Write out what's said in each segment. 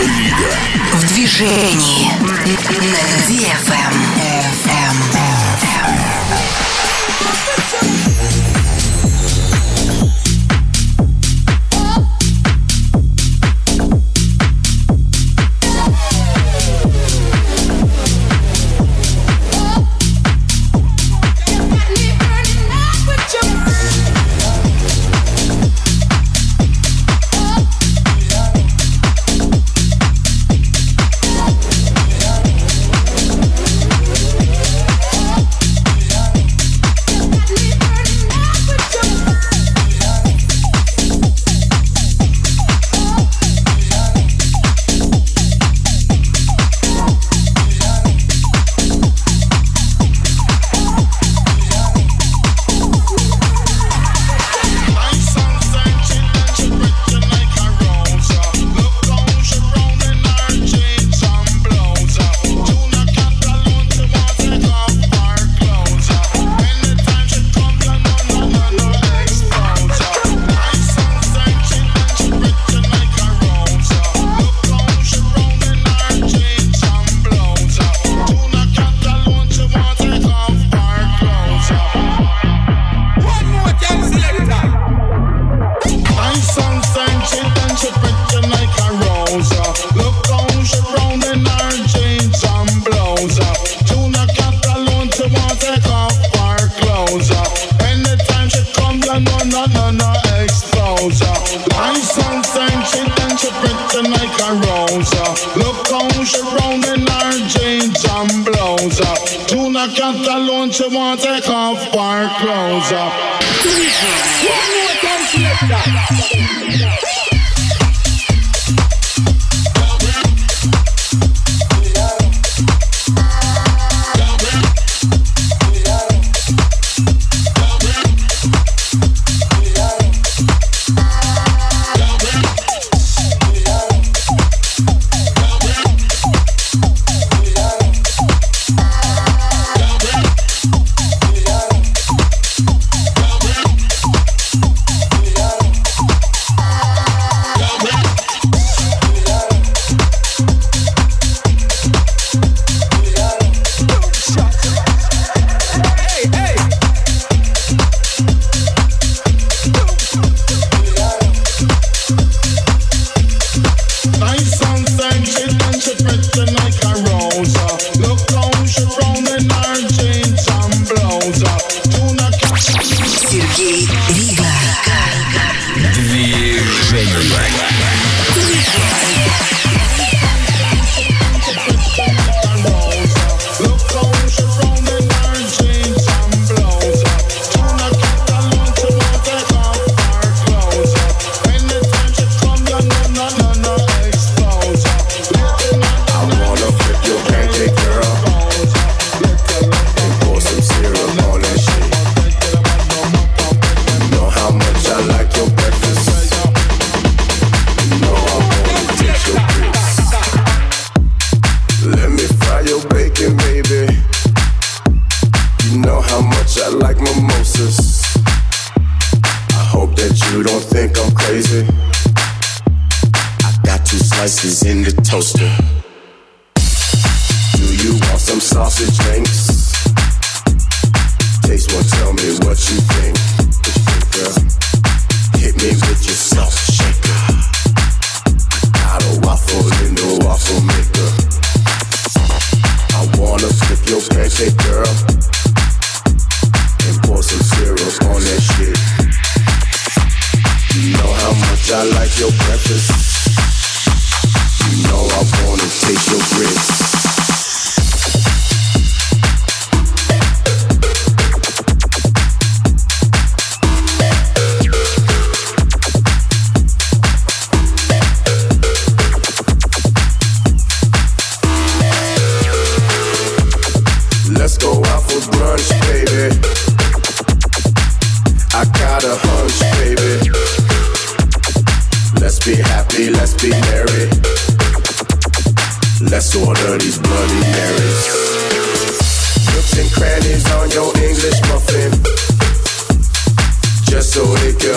Рига. В движении. На DFM.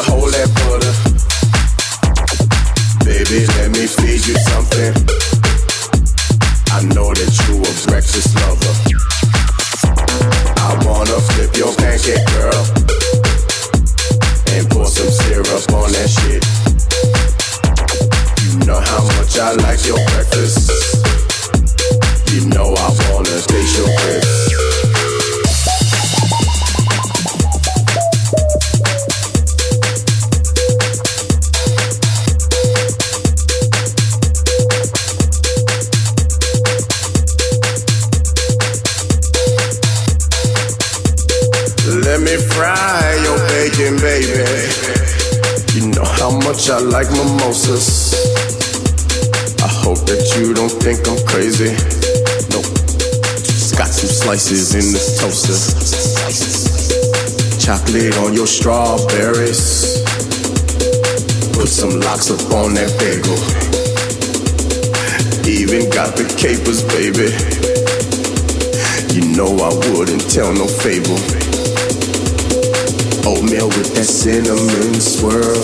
Hold that butter, baby. Let me feed you something. let me fry your bacon, baby. You know how much I like mimosas. I hope that you don't think I'm crazy. Nope, just got some slices in this toaster. Chocolate on your strawberries. Put some lox up on that bagel. Even got the capers, baby. You know I wouldn't tell no fable. Oatmeal with that cinnamon swirl.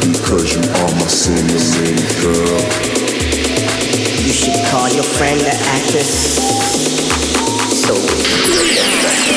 Because you are my cinnamon girl. You should call your friend the actress. So we I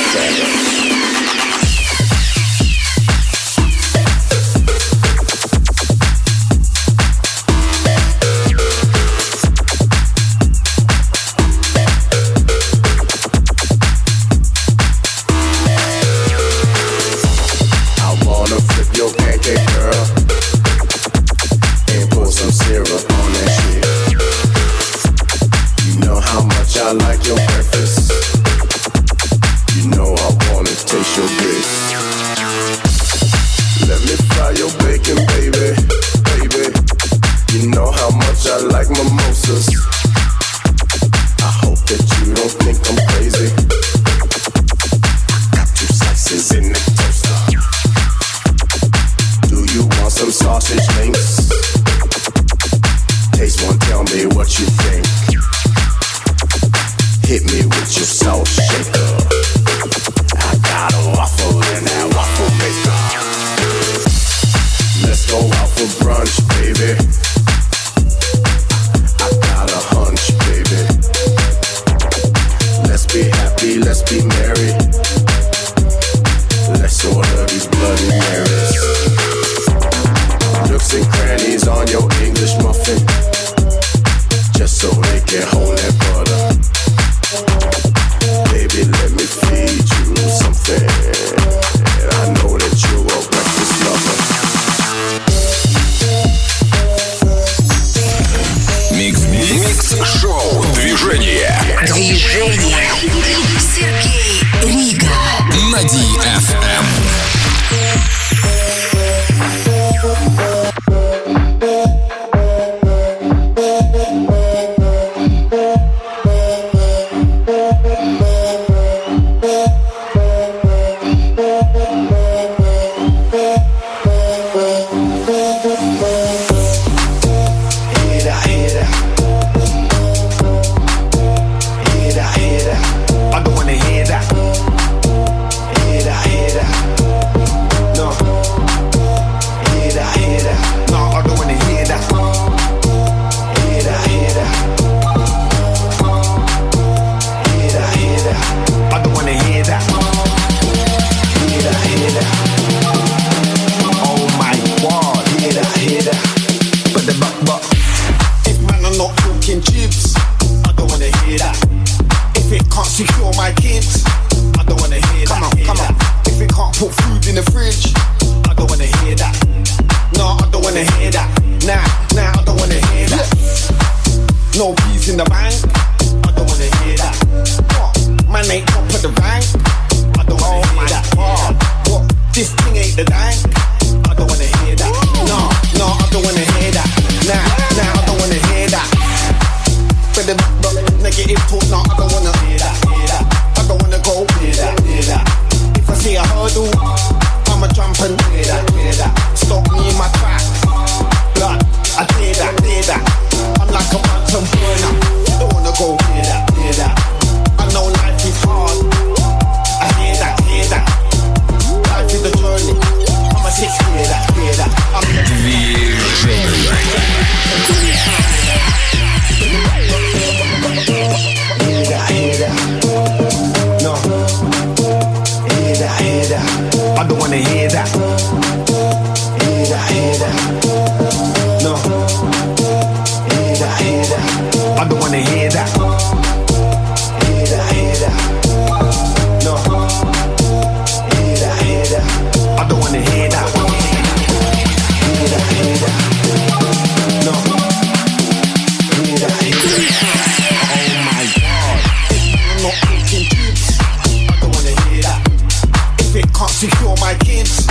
it can't secure my kids,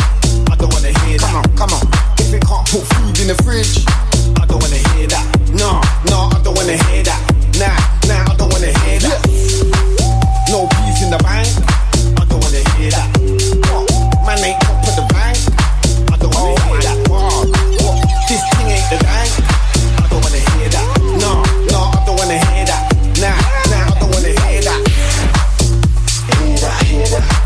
I don't wanna hear that. Come on. If it can't put food in the fridge, I don't wanna hear that. No, I don't wanna hear that. Nah, I don't wanna hear that. No peace in the bank, I don't wanna hear that. Man ain't up at the bank, I don't wanna hear that. What? This thing ain't the bank, I don't wanna hear that. No, I don't wanna hear that. Nah, I don't wanna hear that. No, I don't wanna hear that.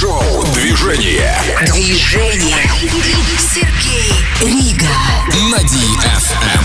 Шоу Движение. Сергей Рига на DFM.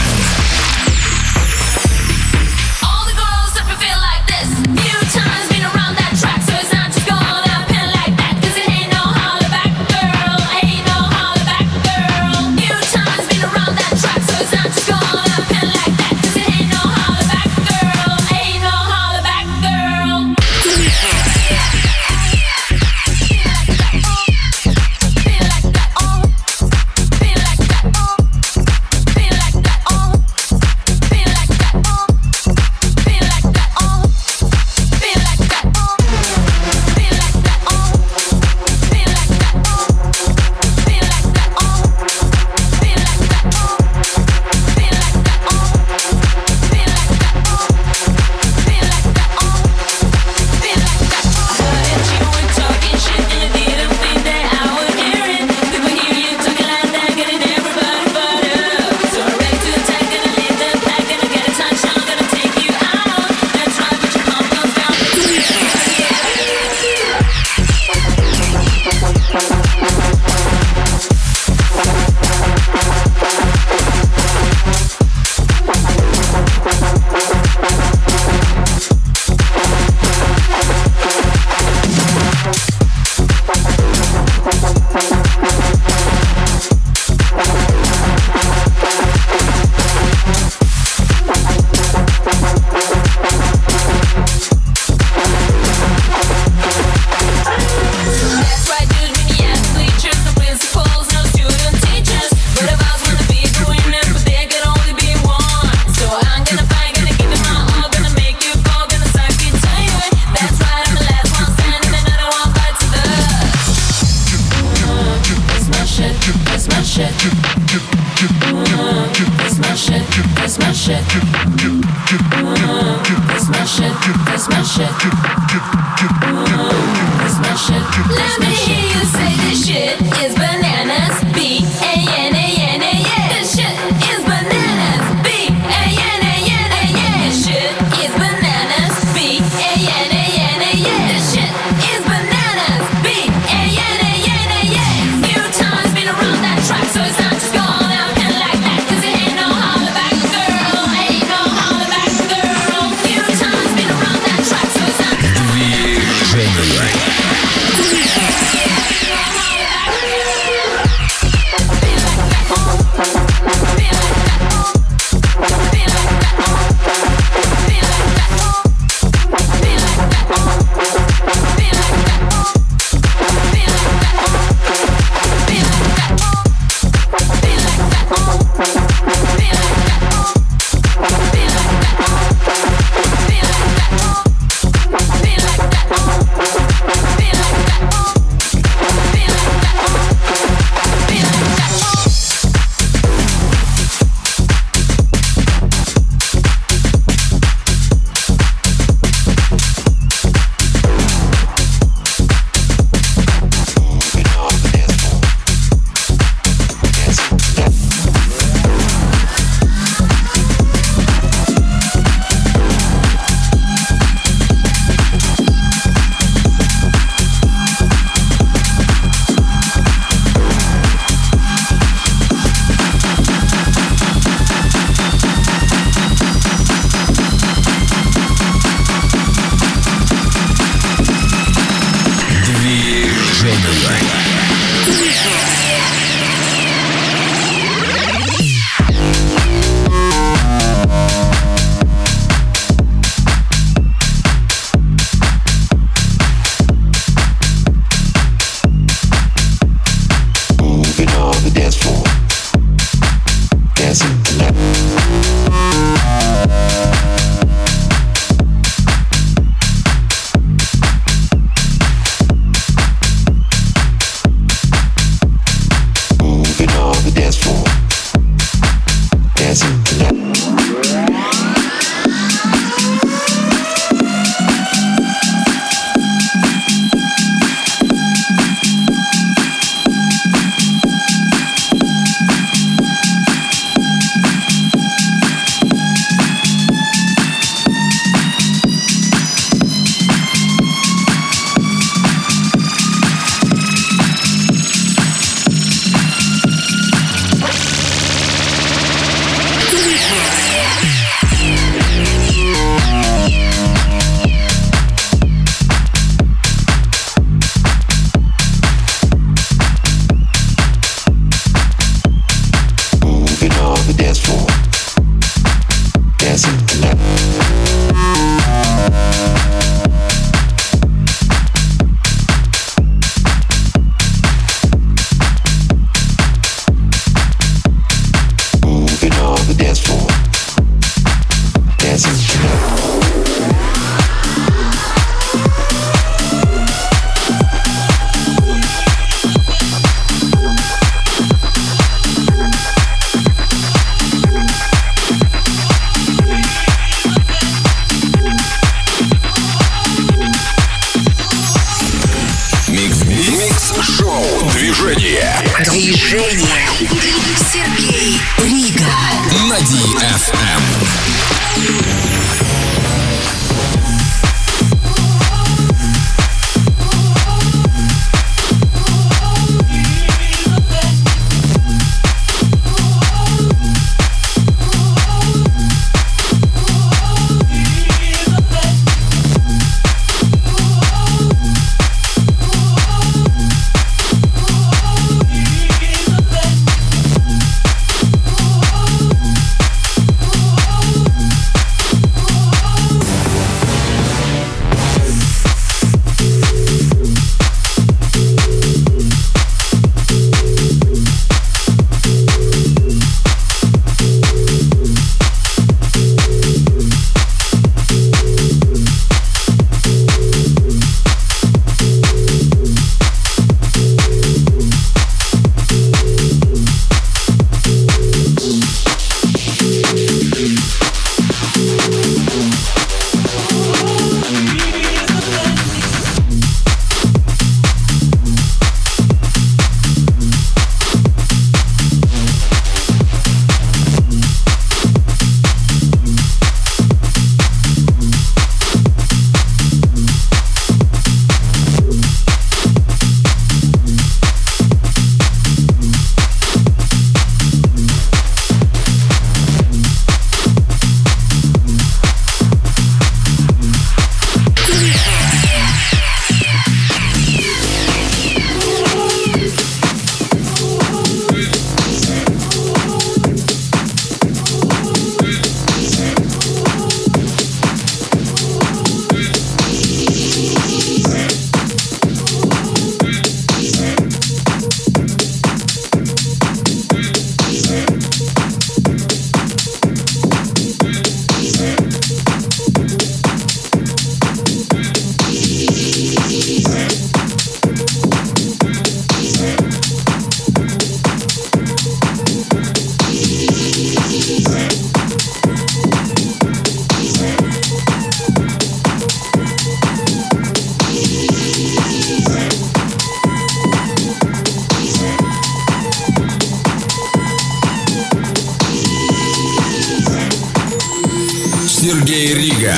Рига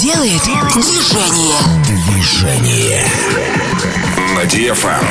делает движение. Надя ФМ.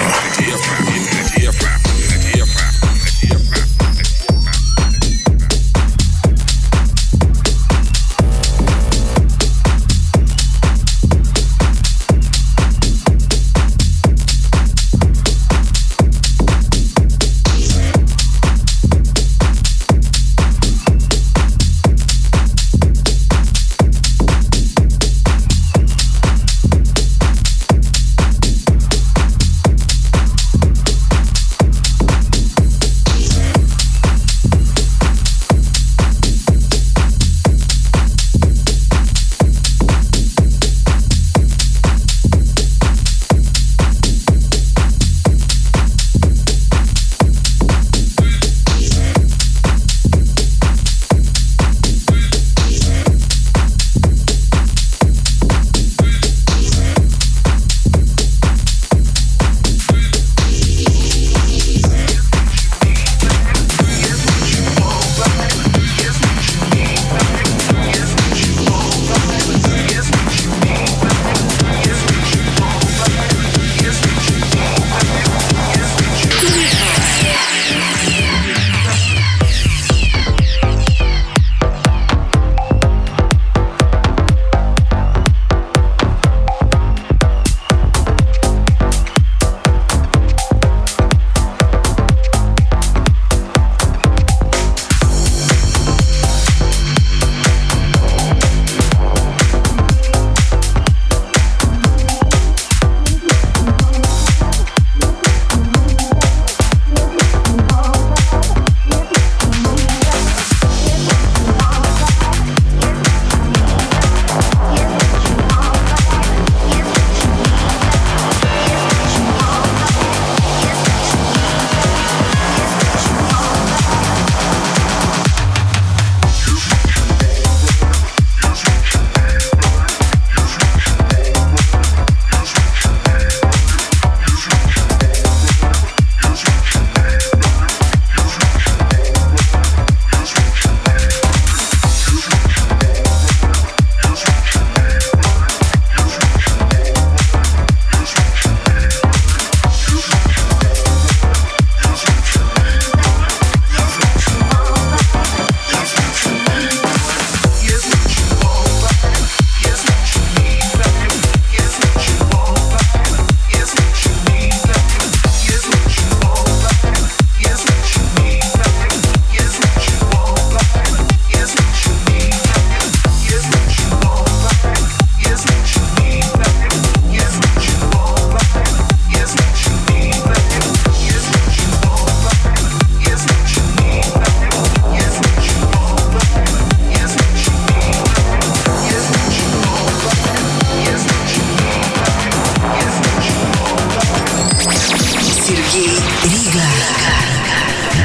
Рига.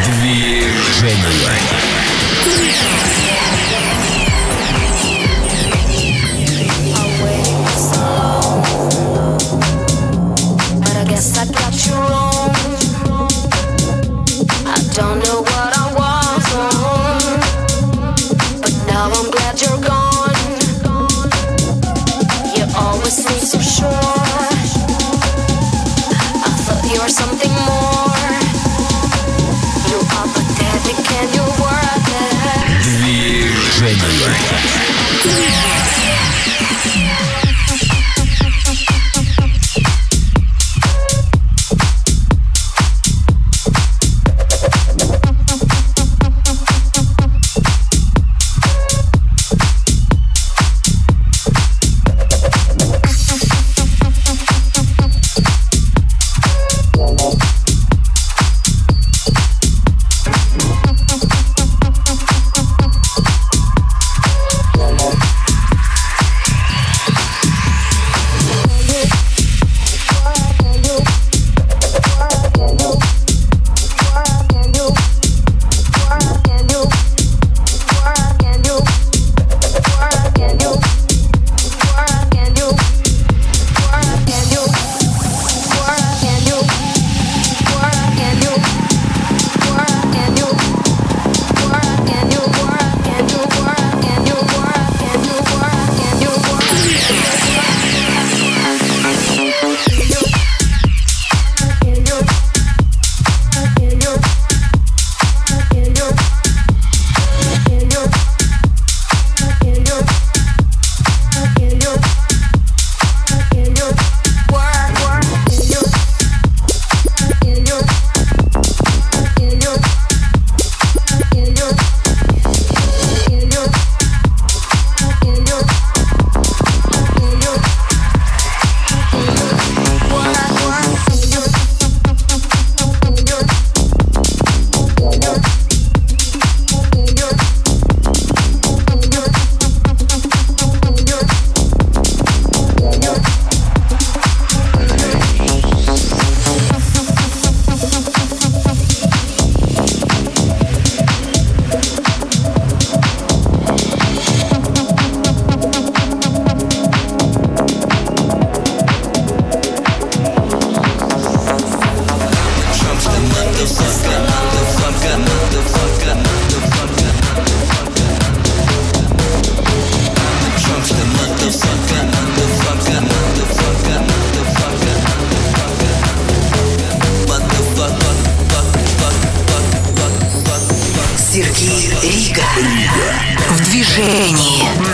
Движение. Рига. В движении на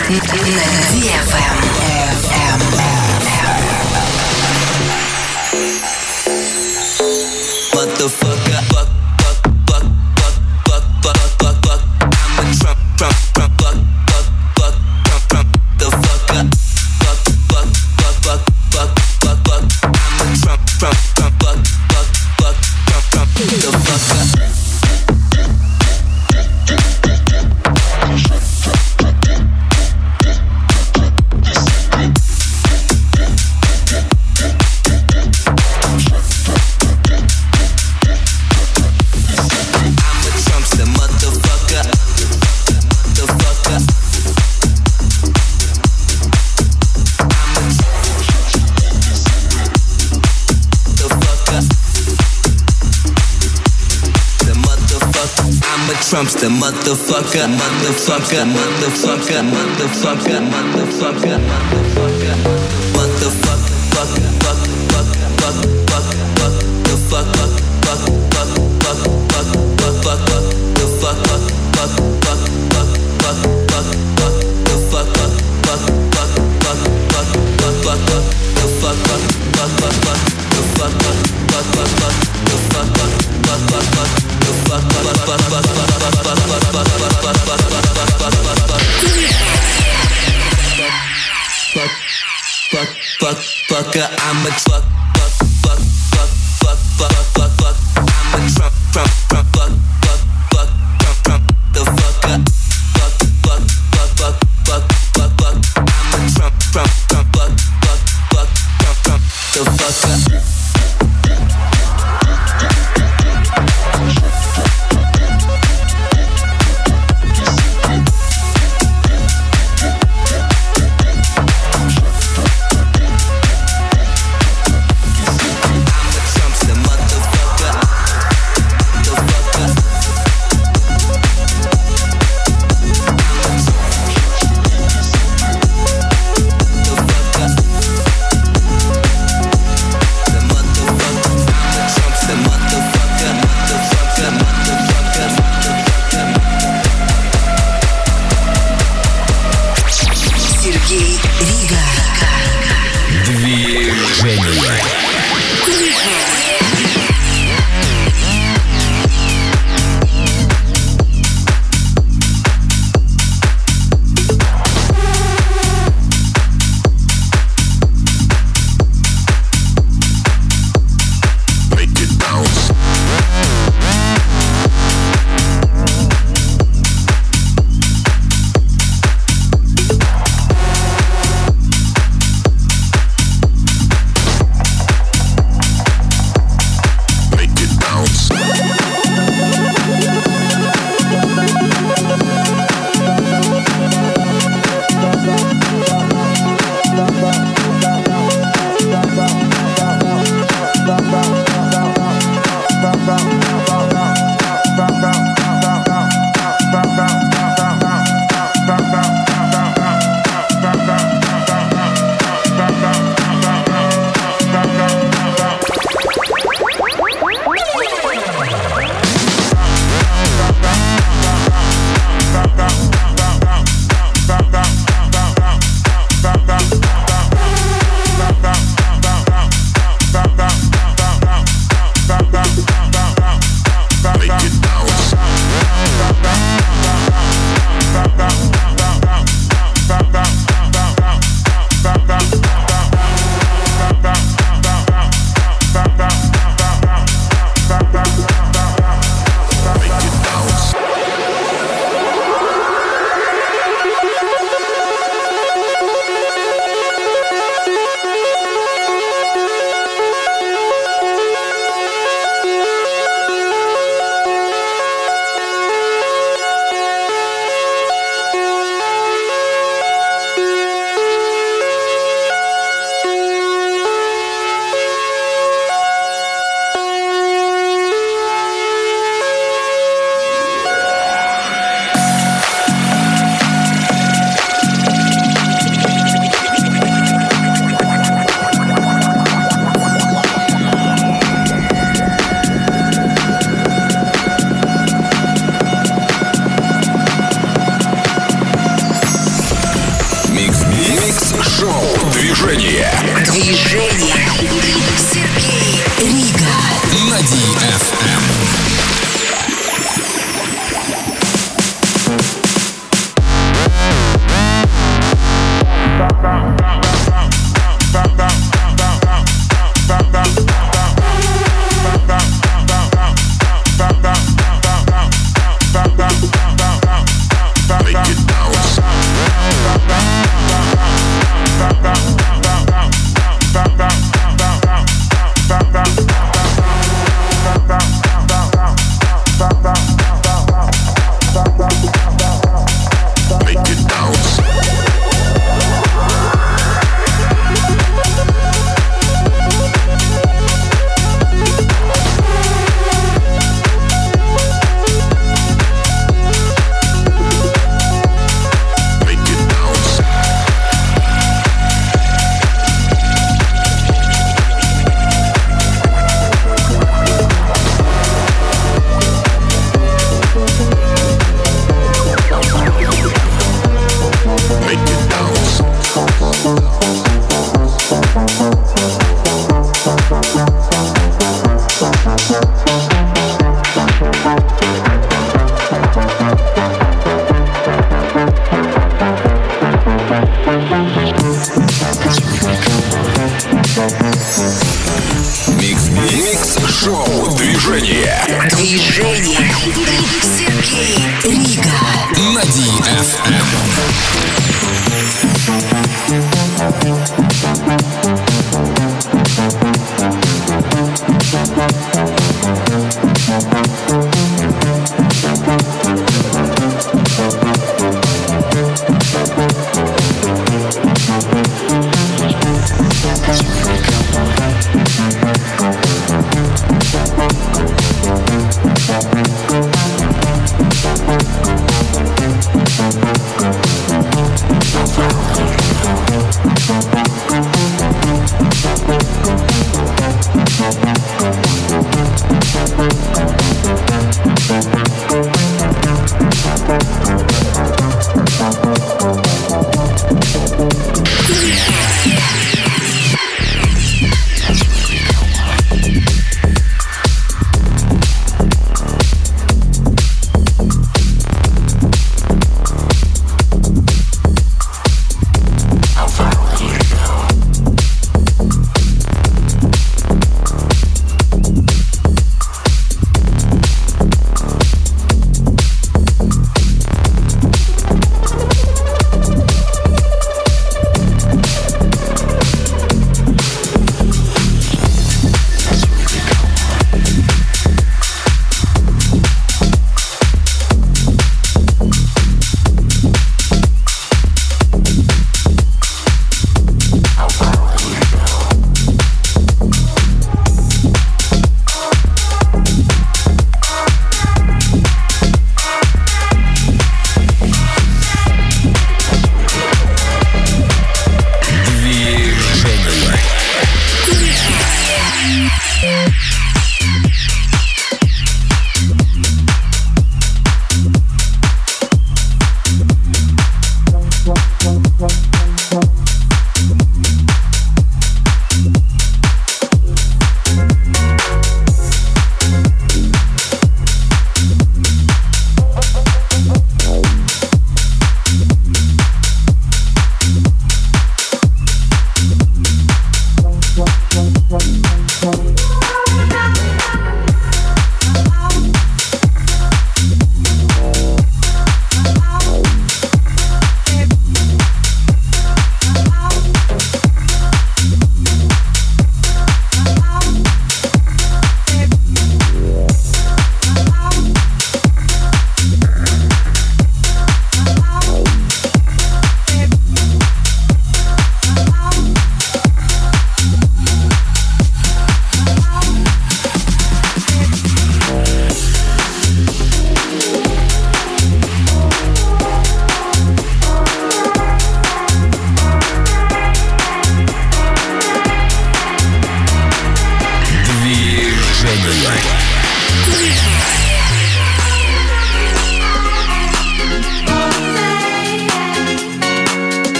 DFM. What the fuck? Trump's the motherfucker. What the fuck, I'm a truck. I'm a truck. Сергей Рига. Движение.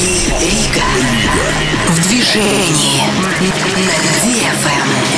Рига. В движении. На DFM.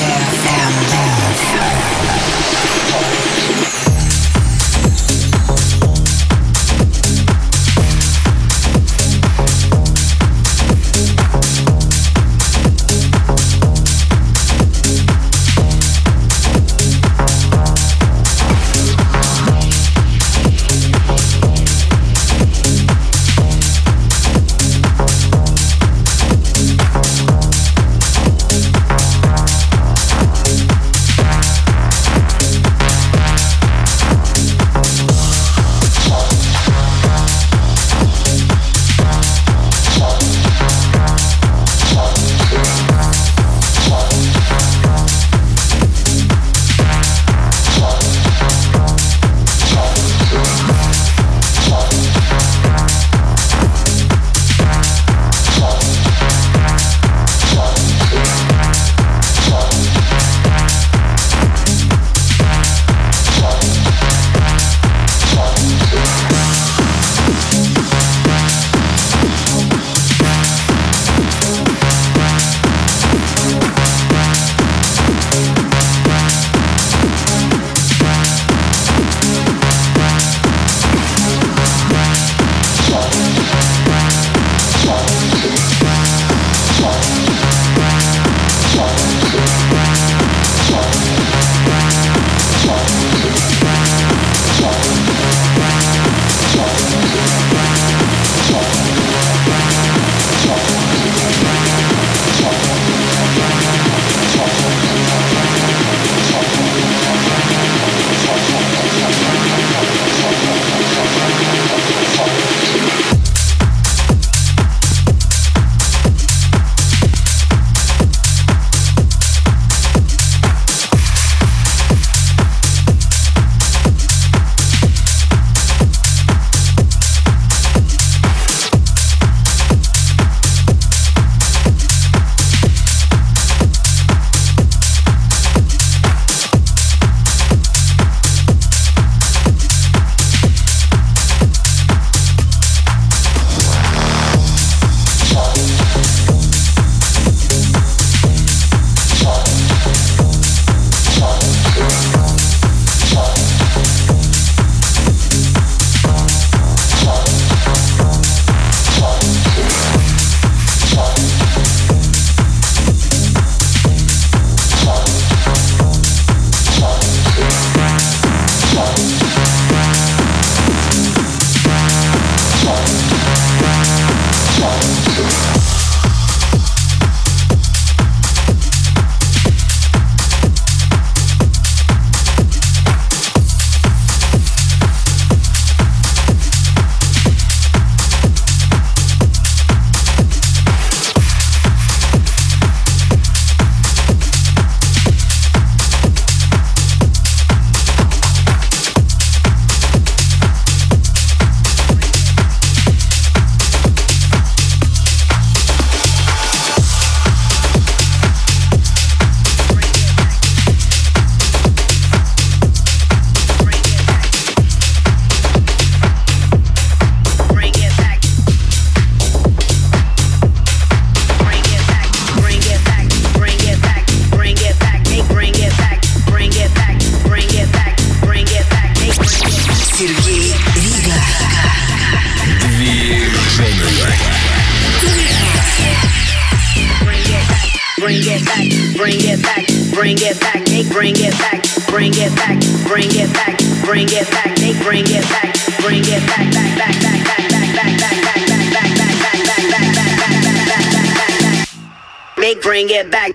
Bring it back.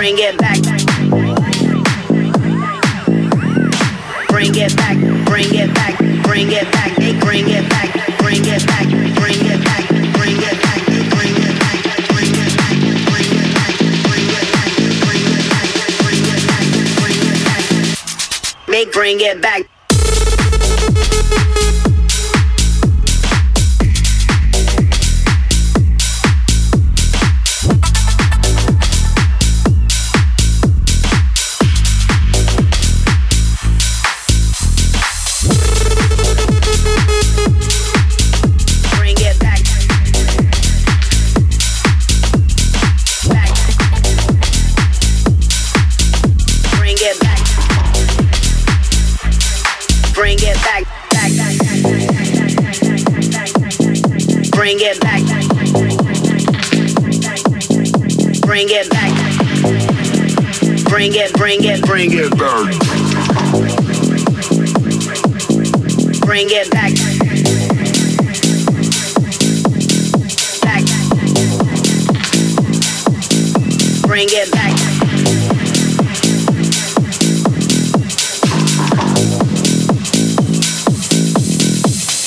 Bring it back. Bring it back. Bring it back. Bring it back. They bring it back. Bring it back. Bring it back. Bring it back. They bring it back. Bring it back. Bring it back. Bring it back. Bring it back. Bring it back. Bring it back. They bring it back. Bring it back. Bring it back. Bring it, bring it, bring it back. Bring it back. Back. Bring it back.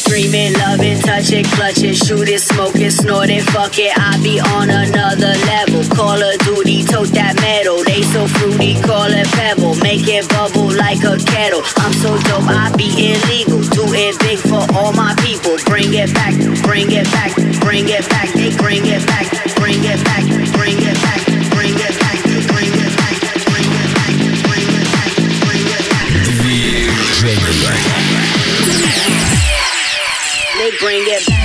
Dream it, love it, touch it, clutch it, shoot it, smoke it, snort it, fuck it. I be on another level. Call of Duty, tote that metal. They so fruity, call it pebble. Make it bubble like a kettle. I'm so dope, I be illegal. Do it big for all my people. Bring it back, bring it back, bring it back. They bring it back, bring it back, bring it back, bring it back, bring it back, bring it back, bring it back, bring it back, bring it back. They bring it back.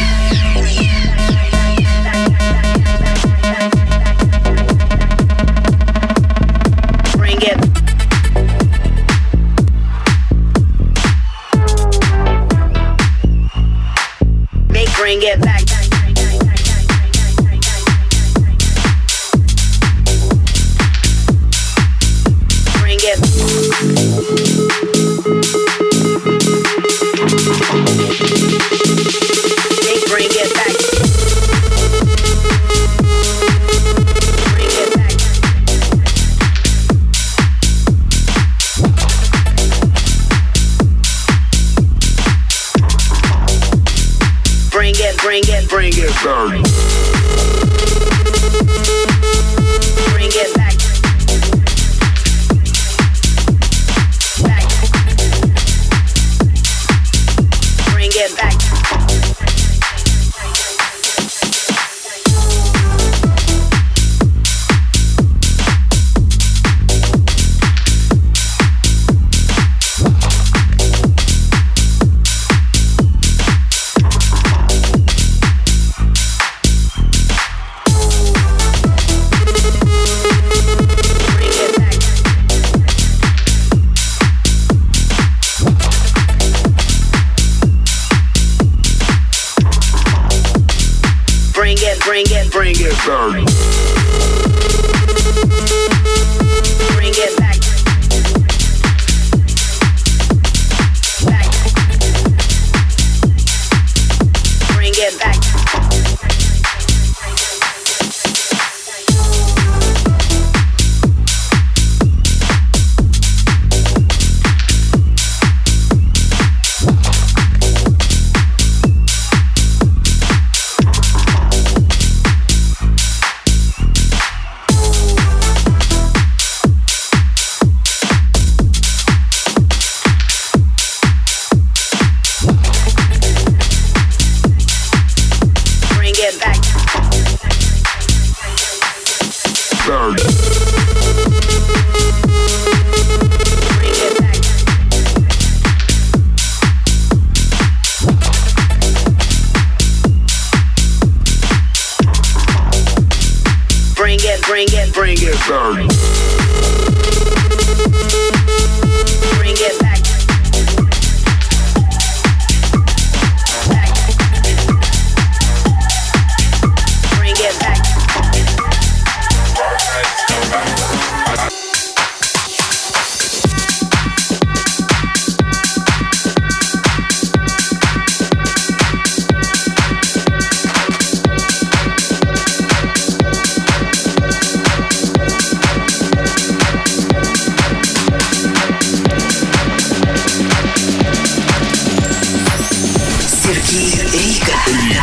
Рига.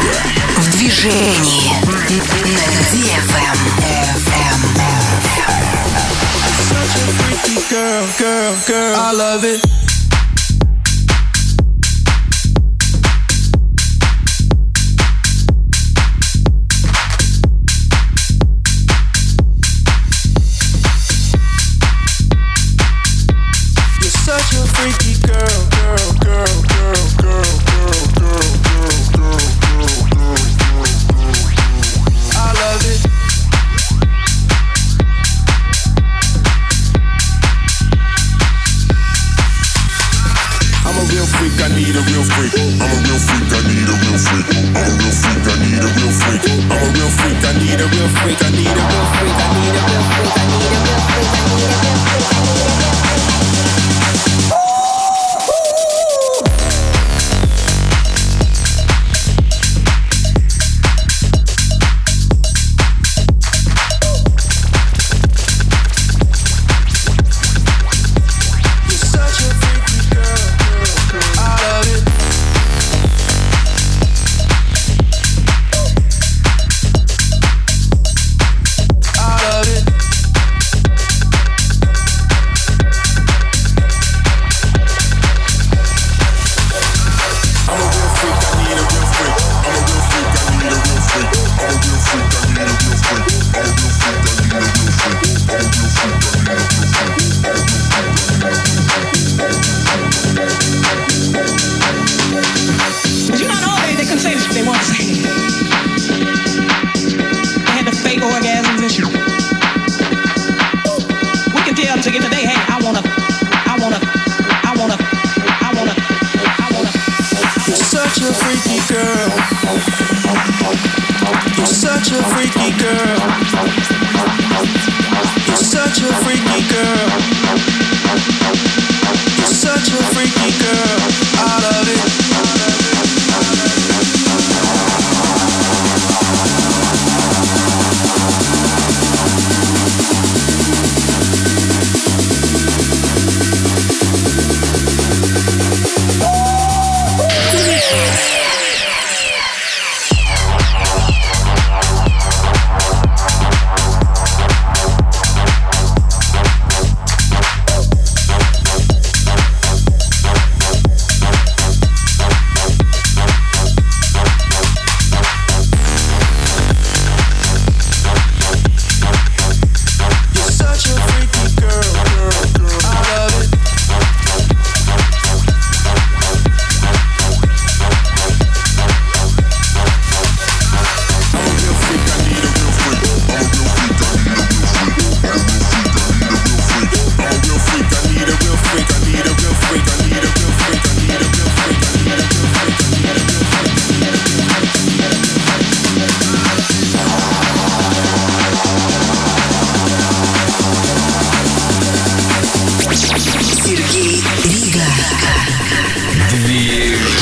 В движении. На DFM.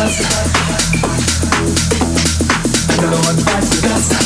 Another one bites the dust.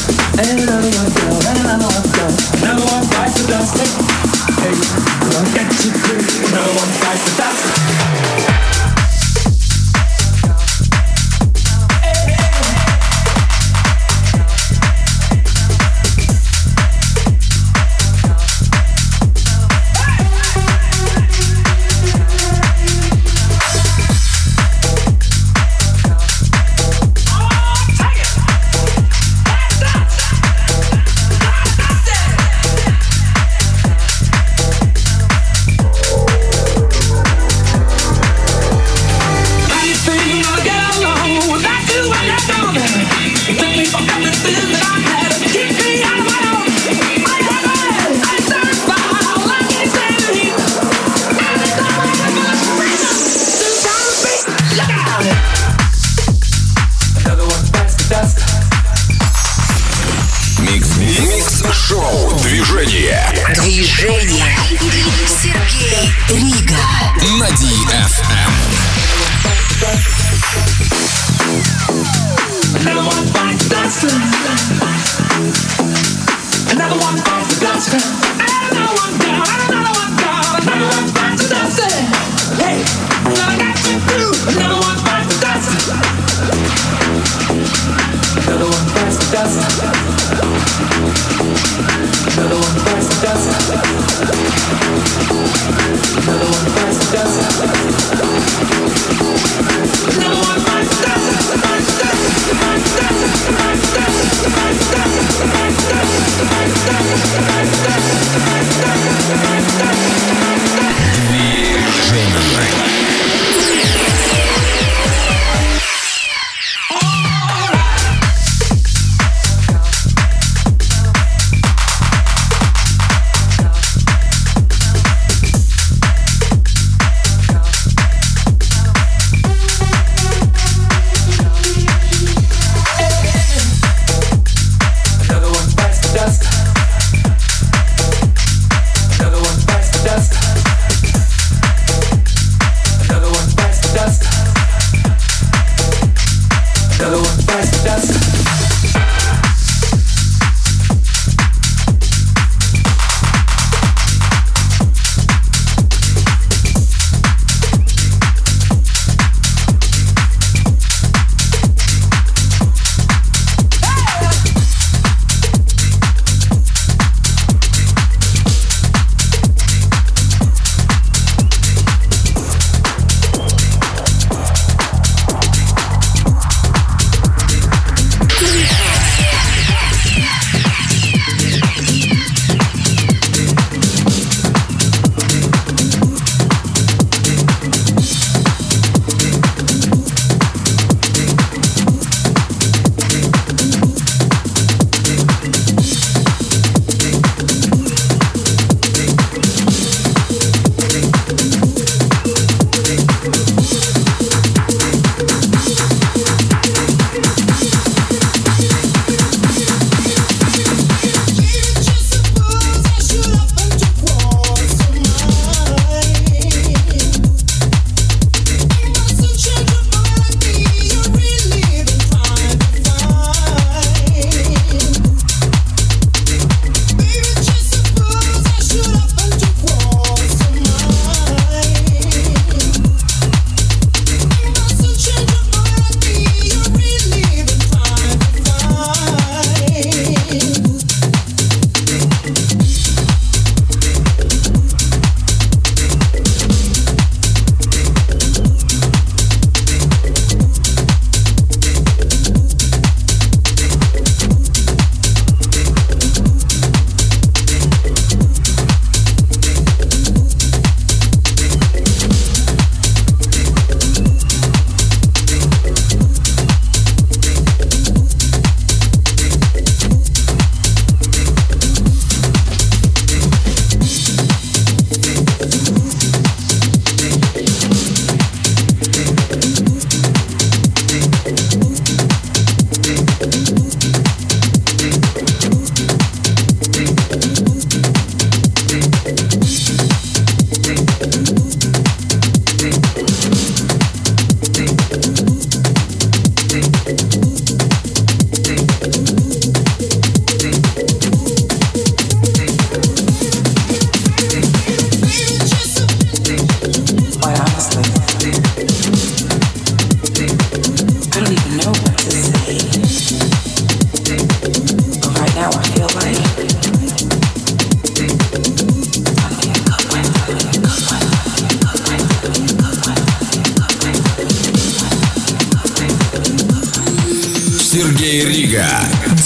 Сергей Рига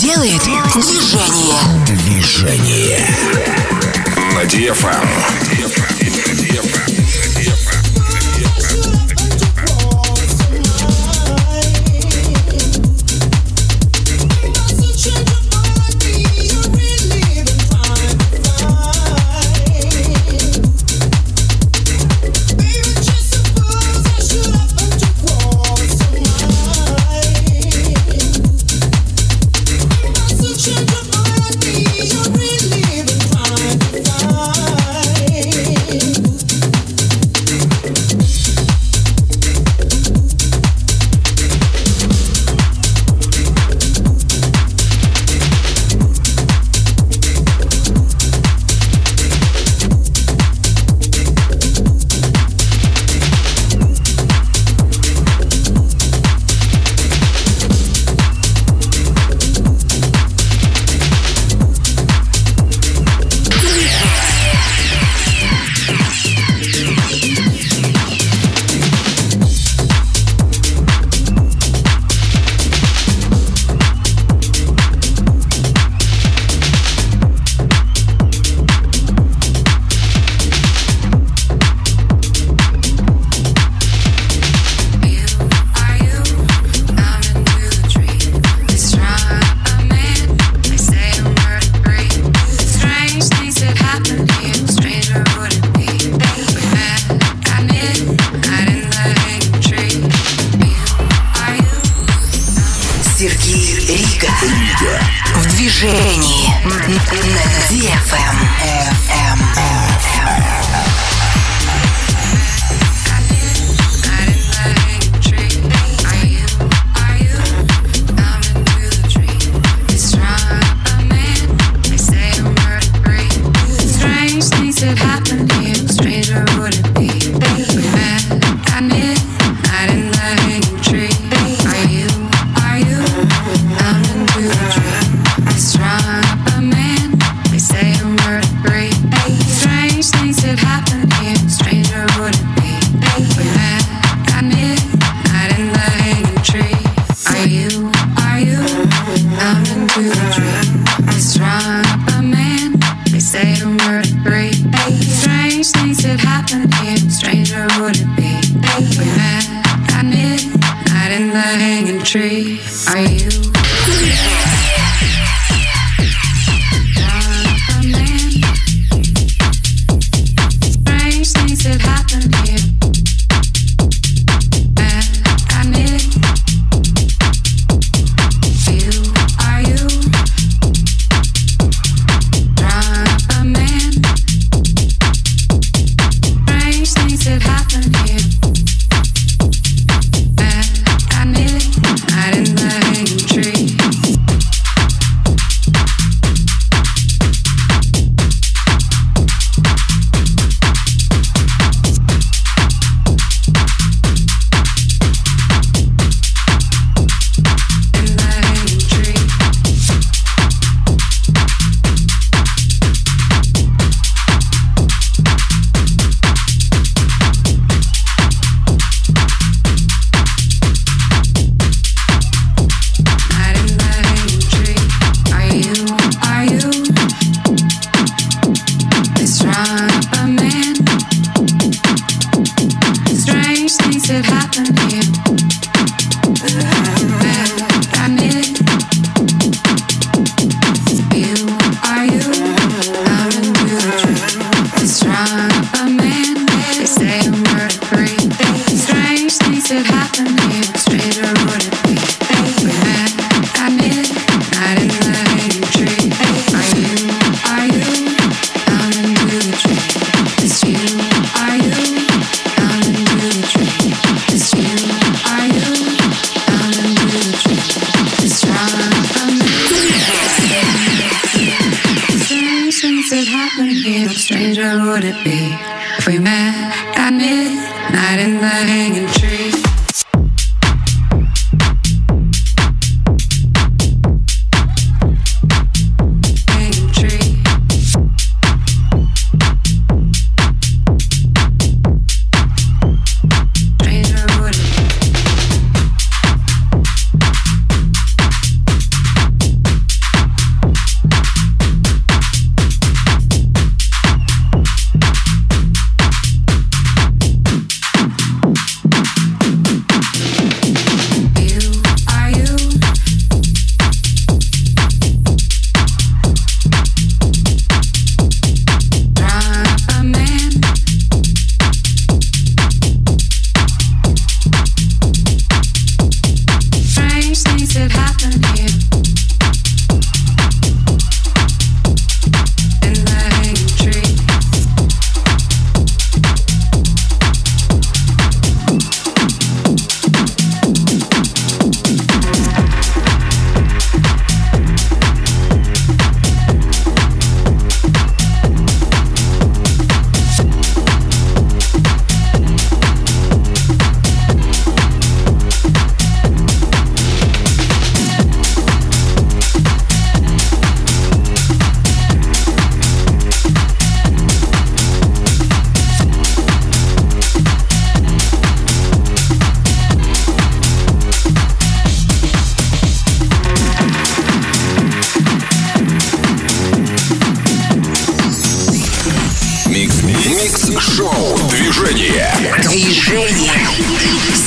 делает движение. Надеюсь.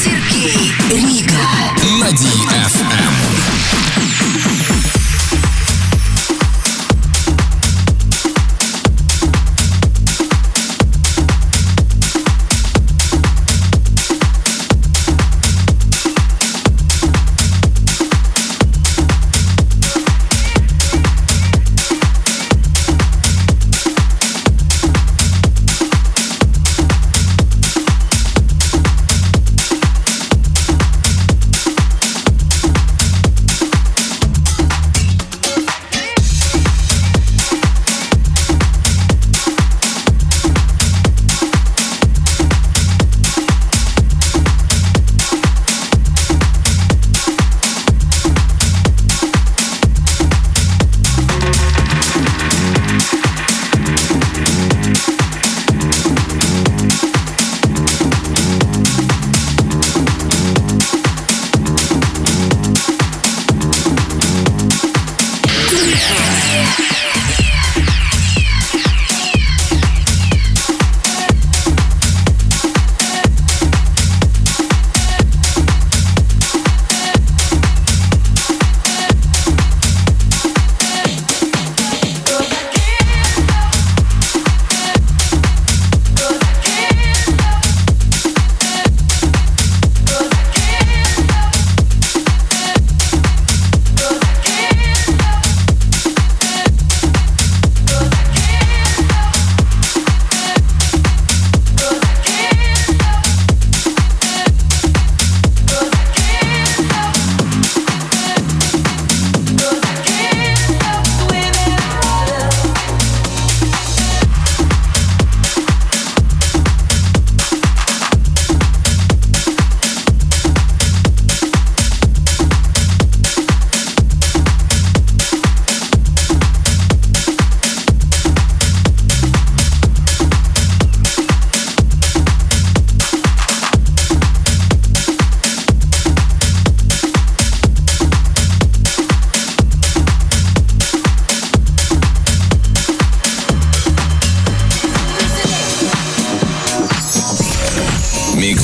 Сергей, Рига на DFM.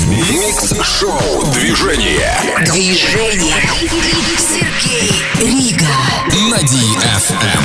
Микс-шоу Движение. Сергей, Рига на DFM.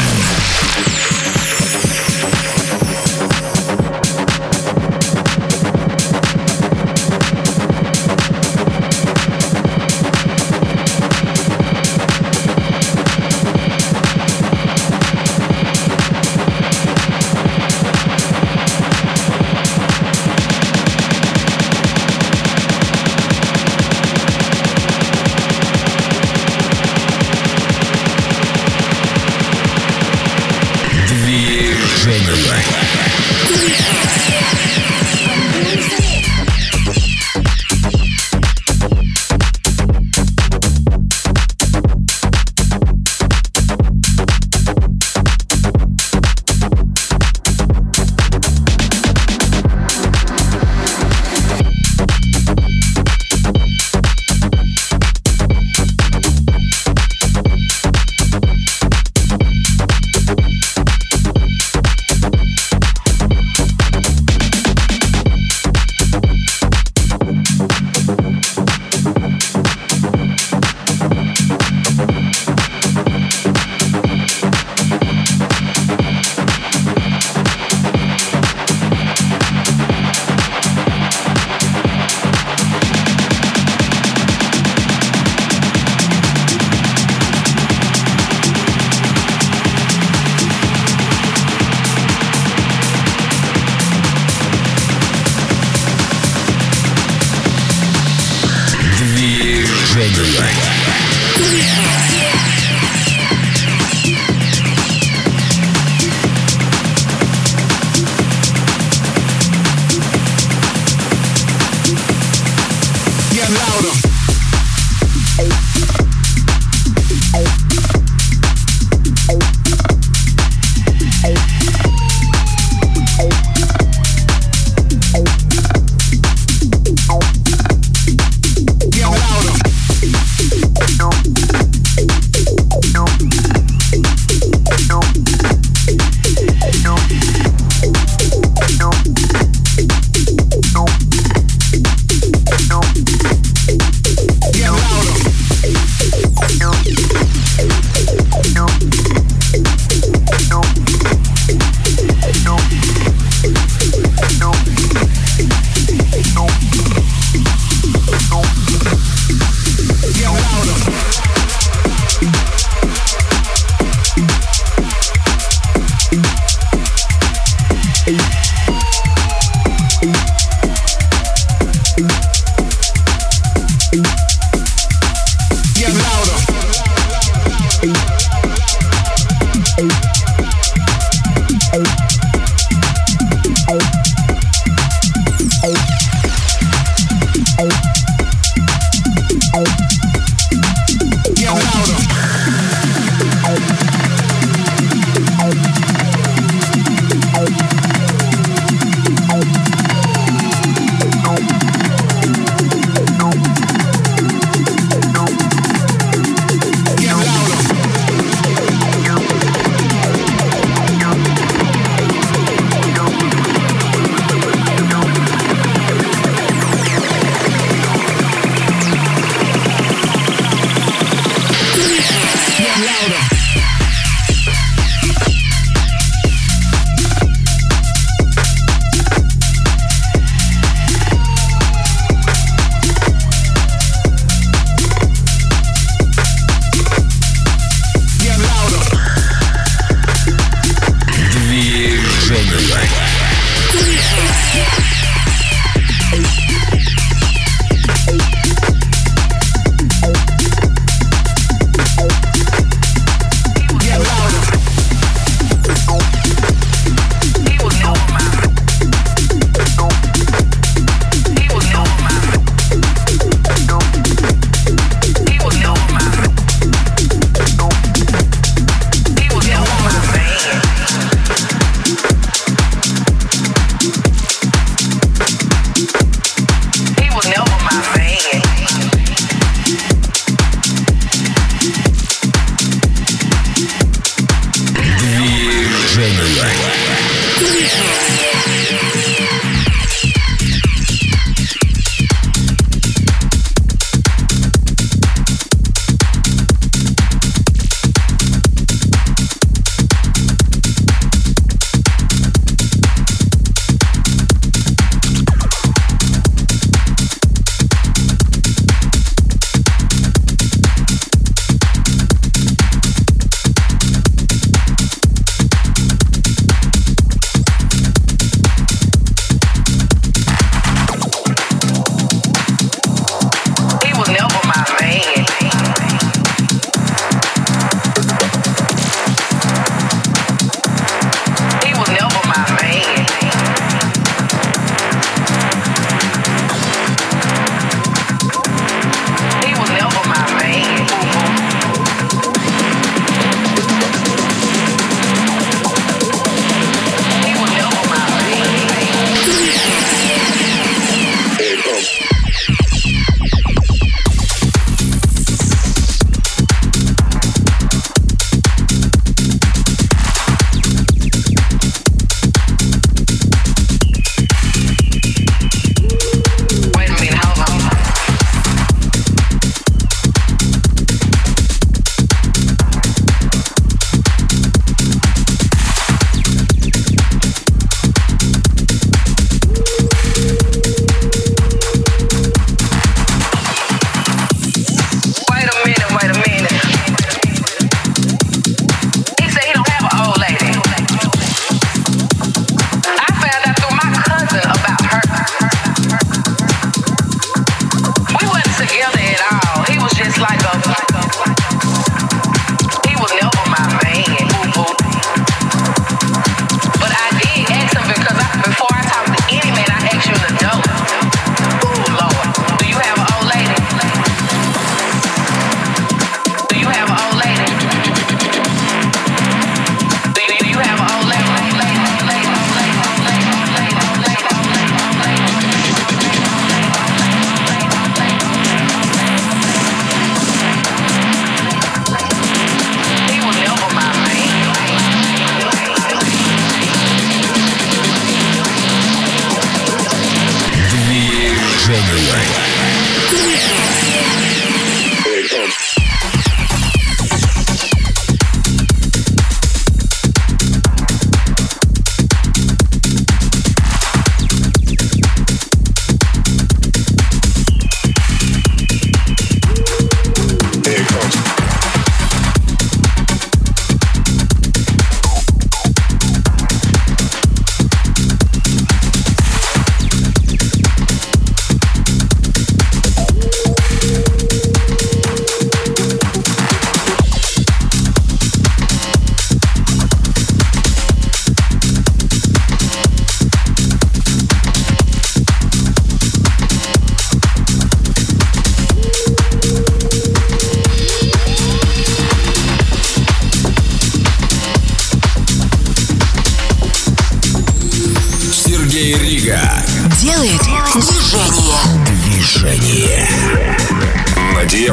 Женя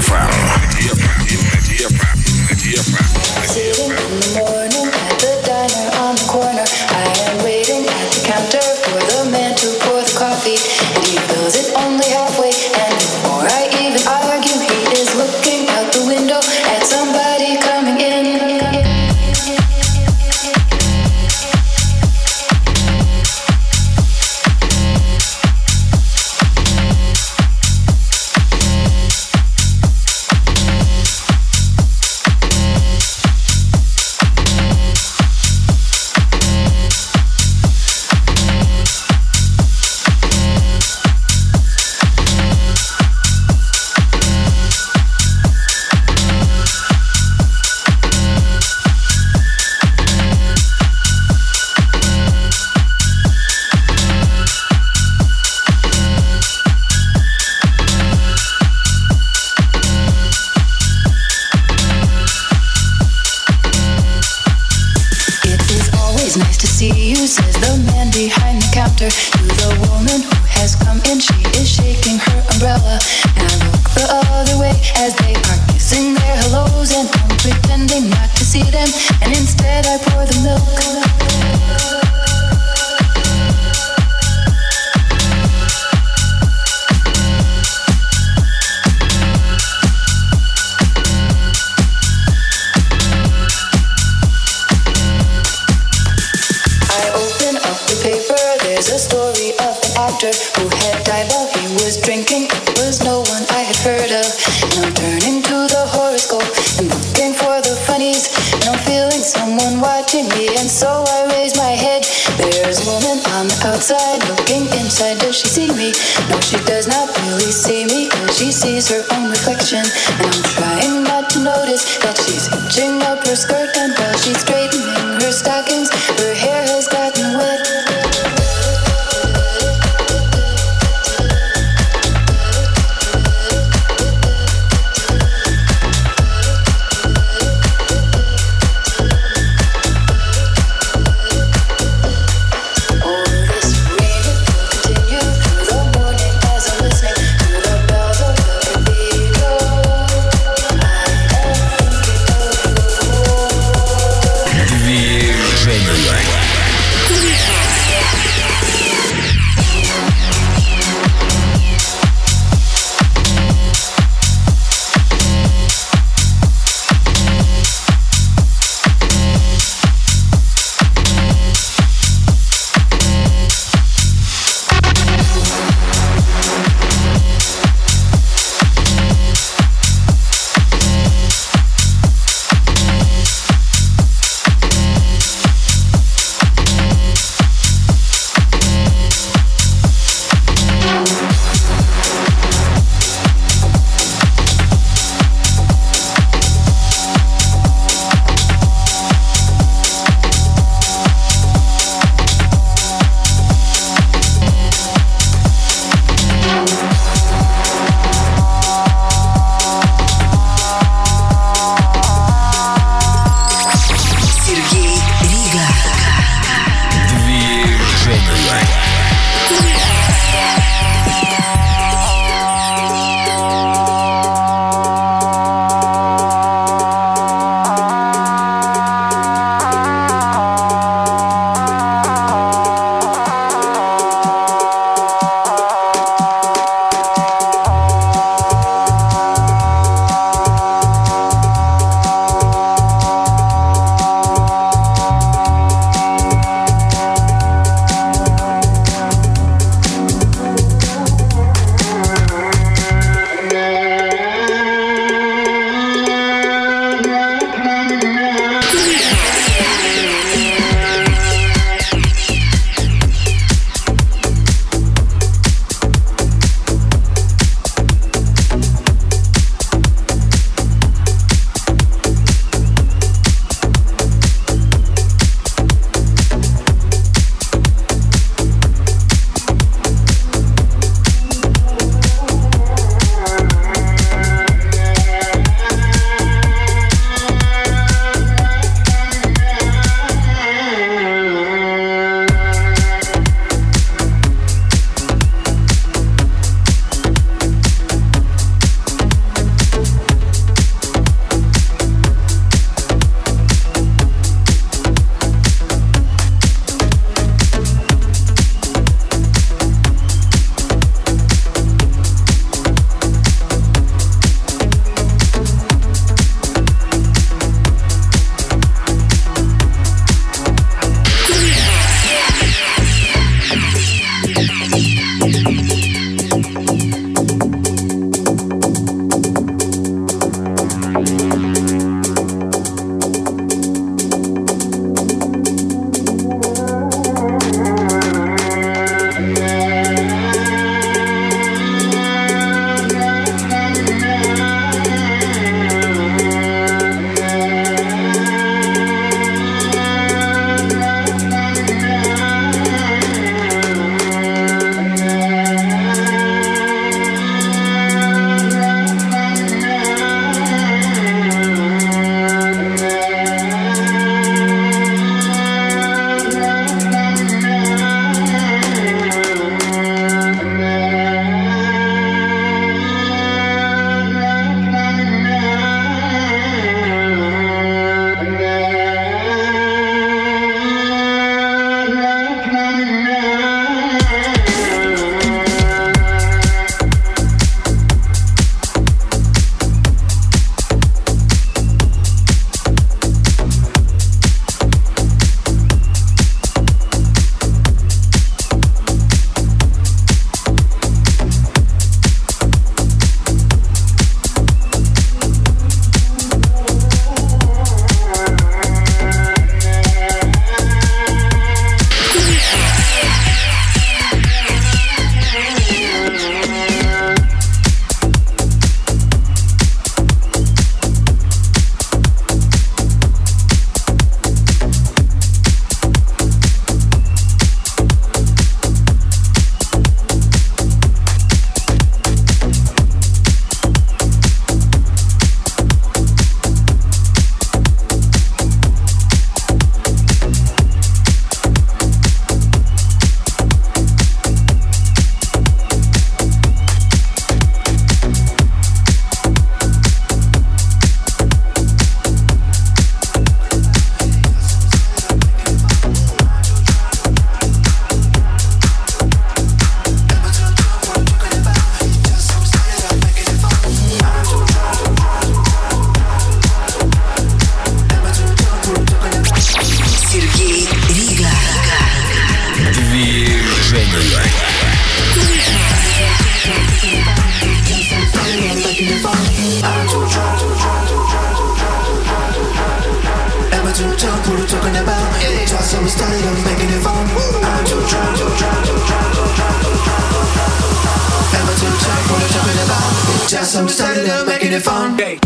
shots, so we started up making it fun. Hey.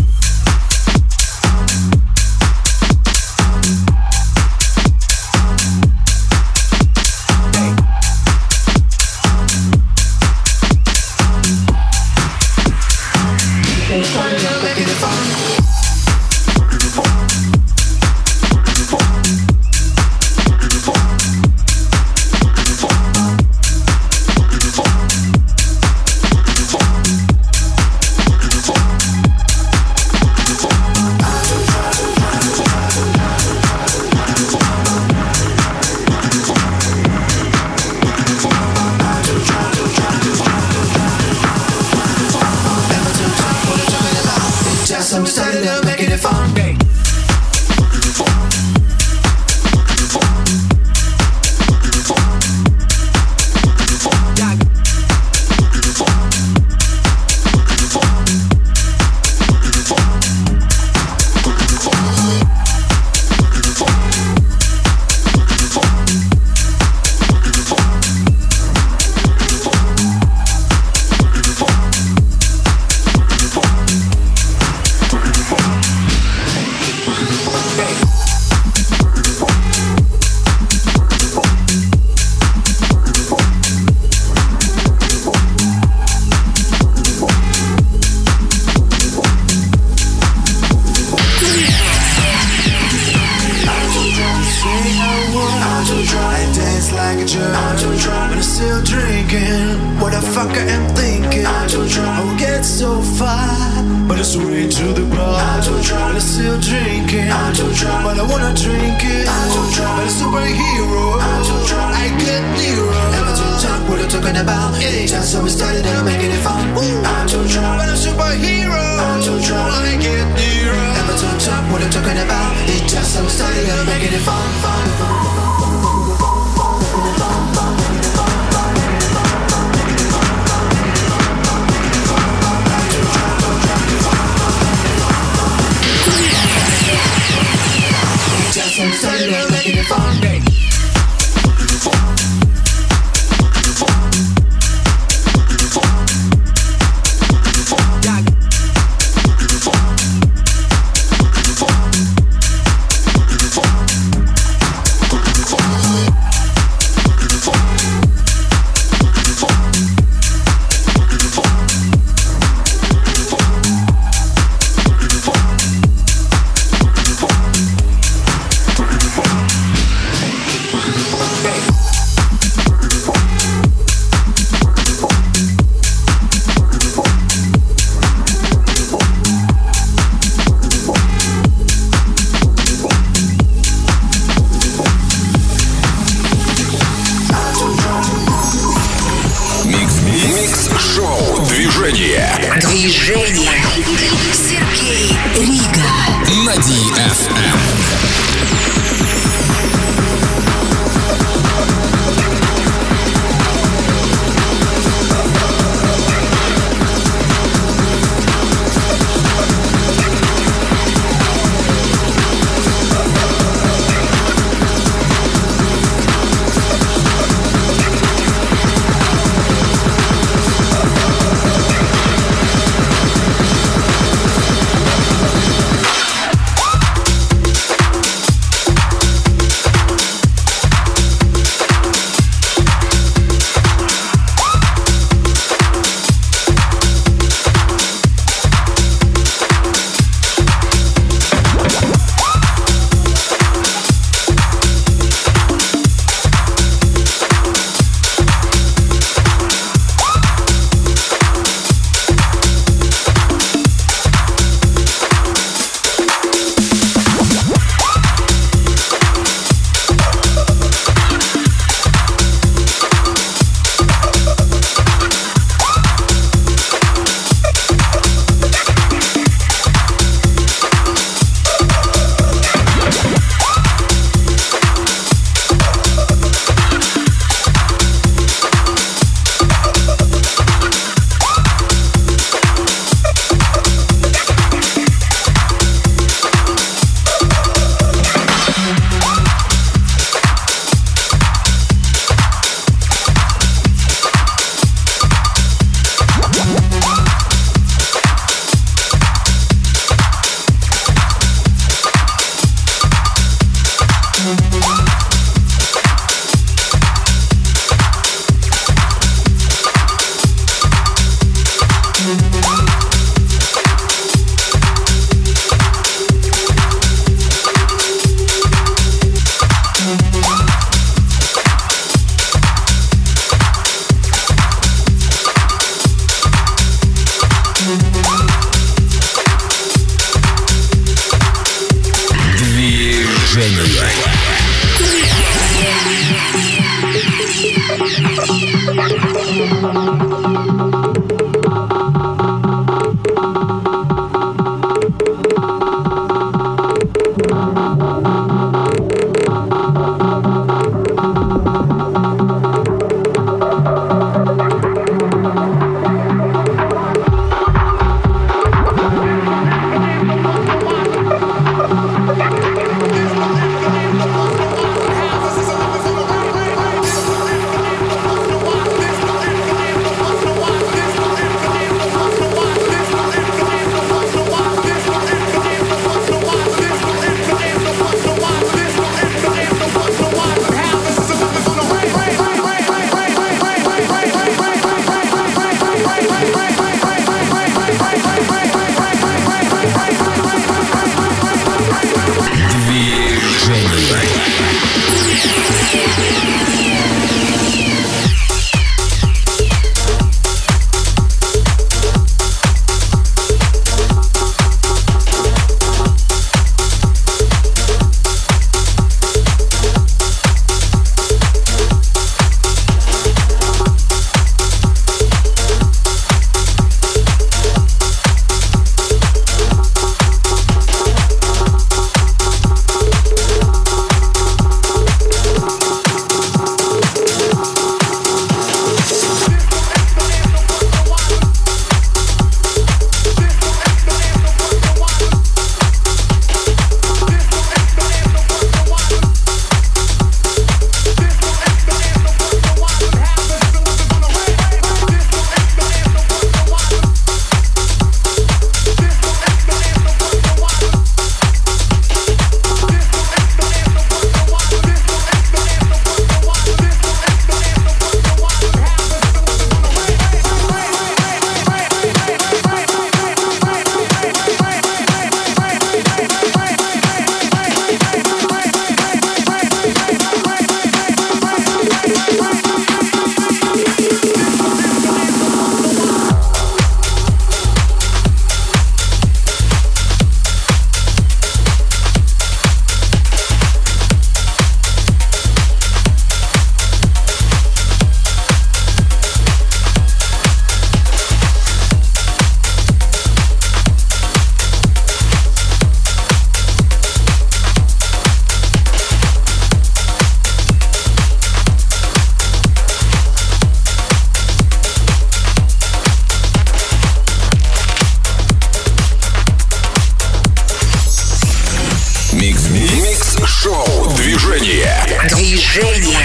Шоу «Движение». Движение.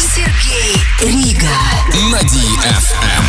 Сергей Рига. На DFM.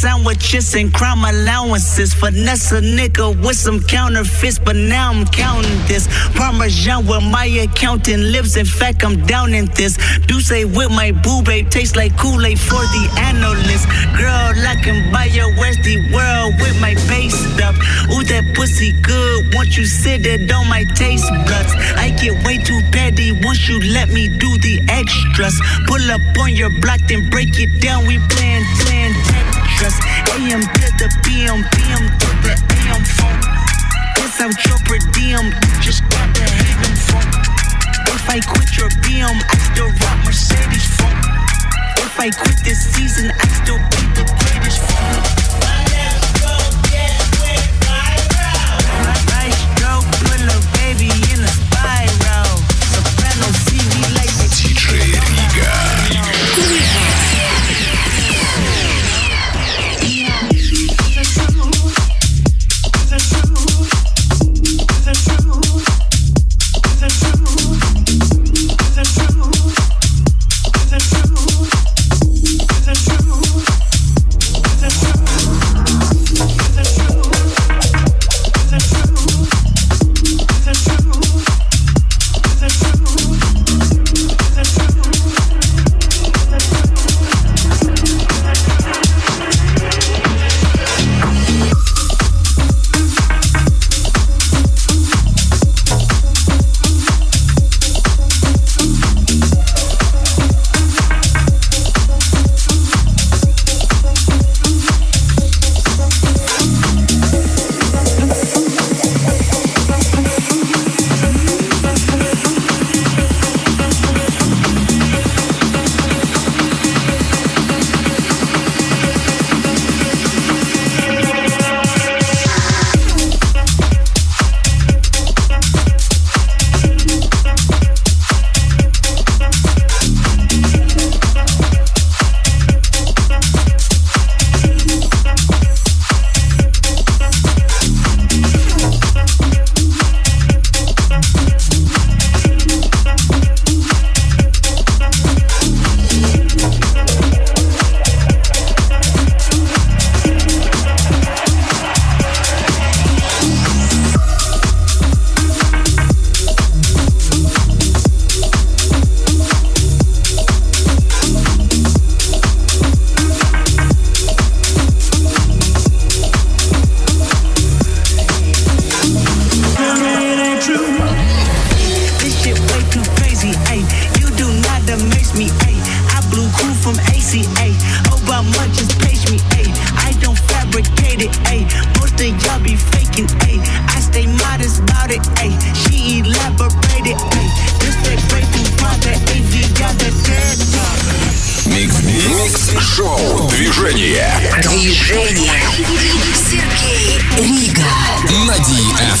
Sandwiches and crime allowances, finesse a nigga with some counterfeits, but now I'm counting this Parmesan where my accountant lives. In fact, I'm down in this Douce with my boo babe, tastes like Kool-Aid for the analyst. Girl, I can buy your Westy world with my base stuff. Ooh, that pussy good once you sit it on my taste buds. I get way too petty once you let me do the extras. Pull up on your block, then break it down. We playing AM to the PM, PM to the AM phone. Once I'm chopper DM, you just got the Haven phone. If I quit your BM, I still rock Mercedes phone. If I quit this season, I still be the greatest phone. Baby in a spiral. Soprano see me like the DJ Riga. Шоу Движение. Сергей Рига. На DFM.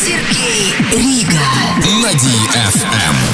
Сергей Рига на DFM.